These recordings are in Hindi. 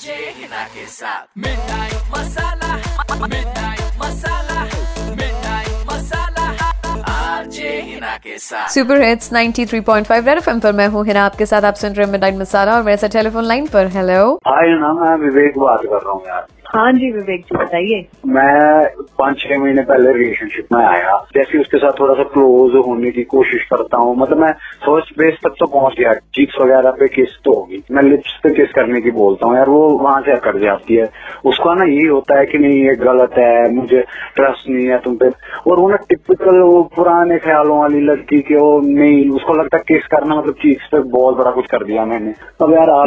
जे हिना के साथ मिठाई मसाला, मिठाई मसाला, मिठाई मसाला आरजे हिना के साथ। सुपर हिट्स 93.5 रेड एफएम पर मैं हूँ हिना आपके साथ, आप सुन रहे हैं मिठाई मसाला। और मेरे साथ टेलीफोन लाइन पर हेलो। हाय हिना, मैं विवेक बात कर रहा हूँ यार। हाँ जी विवेक जी बताइए। मैं 5-6 महीने पहले रिलेशनशिप में आया, जैसे उसके साथ थोड़ा सा क्लोज होने की कोशिश करता हूँ, मतलब मैं फर्स्ट बेस तक तो पहुंच गया, चीक्स वगैरह पे किस तो होगी, मैं लिप्स पे किस करने की बोलता हूँ यार, वो वहां से कर जाती है। उसका ना ये होता है कि नहीं ये गलत है, मुझे ट्रस्ट नहीं है तुम पे, और वो ना टिपिकल वो पुराने ख्यालों वाली लड़की के, वो नहीं उसको लगता किस करना मतलब चीक्स पे बहुत बड़ा कुछ कर दिया मैंने। अब यार आप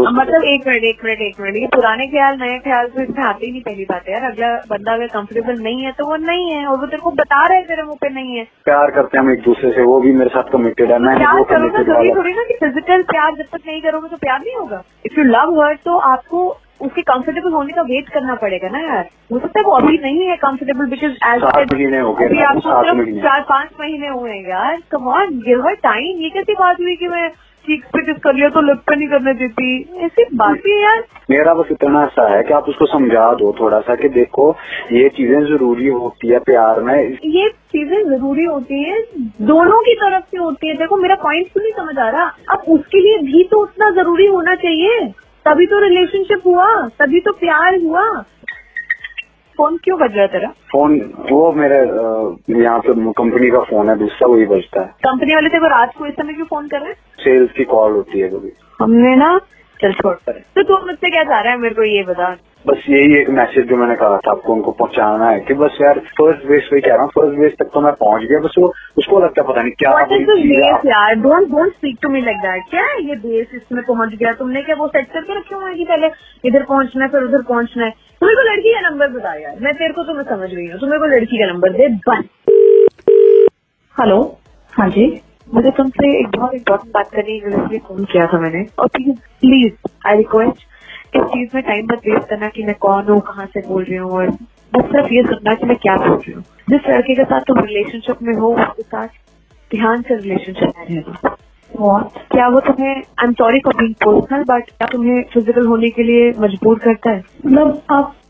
मतलब एक मिनट पुराने ख्याल नए ख्याल इसमें आते ही नहीं। पहली बात है यार, अगला बंदा अगर कंफर्टेबल नहीं है तो वो नहीं है, और वो तेरे को बता रहा है तेरे मुंह पे नहीं है। प्यार करते हैं हम एक दूसरे से, वो भी मेरे साथ कमिटेड है, मैं प्यार करूंगा तो ये थोड़ी ना कि फिजिकल प्यार जब तक नहीं करोगे तो प्यार नहीं होगा। इफ यू लव हर तो आपको उसके कंफर्टेबल होने का वेट करना पड़ेगा ना यार। हो सकता है वो अभी नहीं है कंफर्टेबल, बिकॉज एज आपको सिर्फ 4-5 महीने हुए हैं यार। Come on, give her time. ये कैसी बात हुई कि मैं चीक्स पे किस कर लिया तो लिप पे नहीं करने देती, ऐसी बात है यार। मेरा बस इतना सा है कि आप उसको समझा दो थोड़ा सा कि देखो ये चीजें जरूरी होती है प्यार में, ये चीजें जरूरी होती है, दोनों की तरफ से होती है। देखो मेरा पॉइंट तो नहीं समझ आ रहा, अब उसके लिए भी तो उतना जरूरी होना चाहिए, तभी तो रिलेशनशिप हुआ, तभी तो प्यार हुआ। फोन क्यों बज रहा है तेरा? फोन वो मेरे यहाँ पे कंपनी का फोन है, दूसरा वही बजता है। कंपनी वाले तेरे को रात को इस समय क्यों फोन कर रहे हैं? सेल्स की कॉल होती है कभी। हमने ना चल छोड़ पर। तो तू मुझसे क्या चाह रहा है मेरे को ये बता। बस यही एक मैसेज जो मैंने कहा था आपको उनको पहुंचाना है कि बस यार फर्स्ट बेस पे कह रहा हूँ, फर्स्ट बेस तक तो मैं पहुंच गया, बस वो उसको लगता है पता नहीं क्या। Don't speak to me like that. क्या ये बेस इसमें पहुंच गया, तुमने क्या वो सेट करके रखी होगी, पहले इधर पहुंचना है फिर उधर पहुंचना है। तुम्हें को लड़की का नंबर बता यार, मैं तेरे को तो मैं समझ रही हूँ, तुम्हें को लड़की का नंबर दे बस। हेलो, हाँ जी, मुझे तुमसे एक बहुत इम्पोर्टेंट बात करनी है, इसलिए फोन किया था मैंने। और प्लीज आई रिक्वेस्ट, इस चीज में टाइम मत वेस्ट करना कि मैं कौन हूँ, कहाँ से बोल रही हूँ, और बस सिर्फ ये सुनना कि मैं क्या बोल रही हूँ। जिस लड़के के साथ तुम रिलेशनशिप में हो उसके साथ ध्यान से रिलेशनशिप में रहना। क्या वो तुम्हें, I am sorry for being personal, but क्या तुम्हें फिजिकल होने के लिए मजबूर करता है? मतलब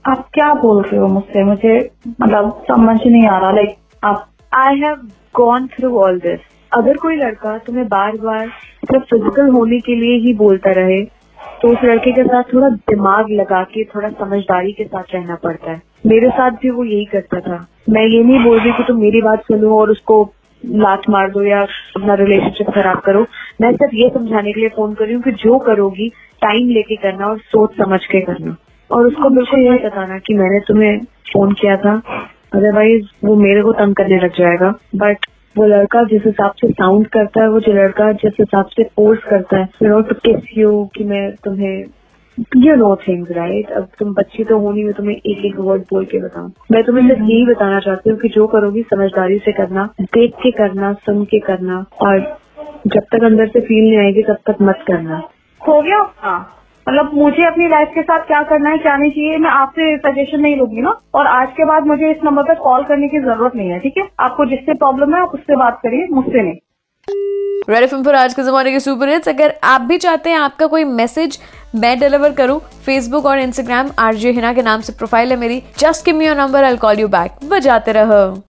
आप क्या बोल रहे हो मुझसे, मुझे मतलब समझ नहीं आ रहा। लाइक आप, I have gone through all this. अगर कोई लड़का तुम्हें बार बार सिर्फ फिजिकल होने के लिए ही बोलता रहे तो उस लड़के के साथ थोड़ा दिमाग लगा के थोड़ा समझदारी के साथ रहना पड़ता है। मेरे साथ भी वो यही करता था। मैं ये नहीं बोल रही कि तुम मेरी बात सुनो और उसको लात मार दो या अपना रिलेशनशिप खराब करो। मैं सिर्फ ये समझाने के लिए फोन कर रही हूँ कि जो करोगी टाइम लेके करना और सोच समझ के करना, और उसको बिल्कुल यही बताना कि मैंने तुम्हें फोन किया था, अदरवाइज वो मेरे को तंग करने लग जाएगा। बट वो लड़का जिस हिसाब से साउंड करता है, वो जो लड़का जिस हिसाब से फोर्स करता है, you know to kiss you, कि मैं तुम्हें, यू नो थिंग्स राइट। अब तुम बच्ची तो होनी, मैं तुम्हें एक एक वर्ड बोल के बताऊं। मैं तुम्हें सिर्फ यही बताना चाहती हूँ कि जो करोगी समझदारी से करना, देख के करना, सुन के करना, और जब तक अंदर से फील नहीं आएगी तब तक मत करना। हो गया? हाँ, मतलब मुझे अपनी लाइफ के साथ क्या करना है क्या नहीं चाहिए मैं आपसे सजेशन नहीं लूंगी ना, और आज के बाद मुझे इस नंबर पर कॉल करने की जरूरत नहीं है, ठीक है? आपको जिससे प्रॉब्लम है आप उससे बात करिए, मुझसे नहीं। रेड एफएम पर आज के जमाने के सुपर हिट्स। अगर आप भी चाहते हैं आपका कोई मैसेज मैं डिलीवर करूं, फेसबुक और इंस्टाग्राम आरजे हिना के नाम से प्रोफाइल है मेरी। Just give me your number, I will call you back. बजाते रहो।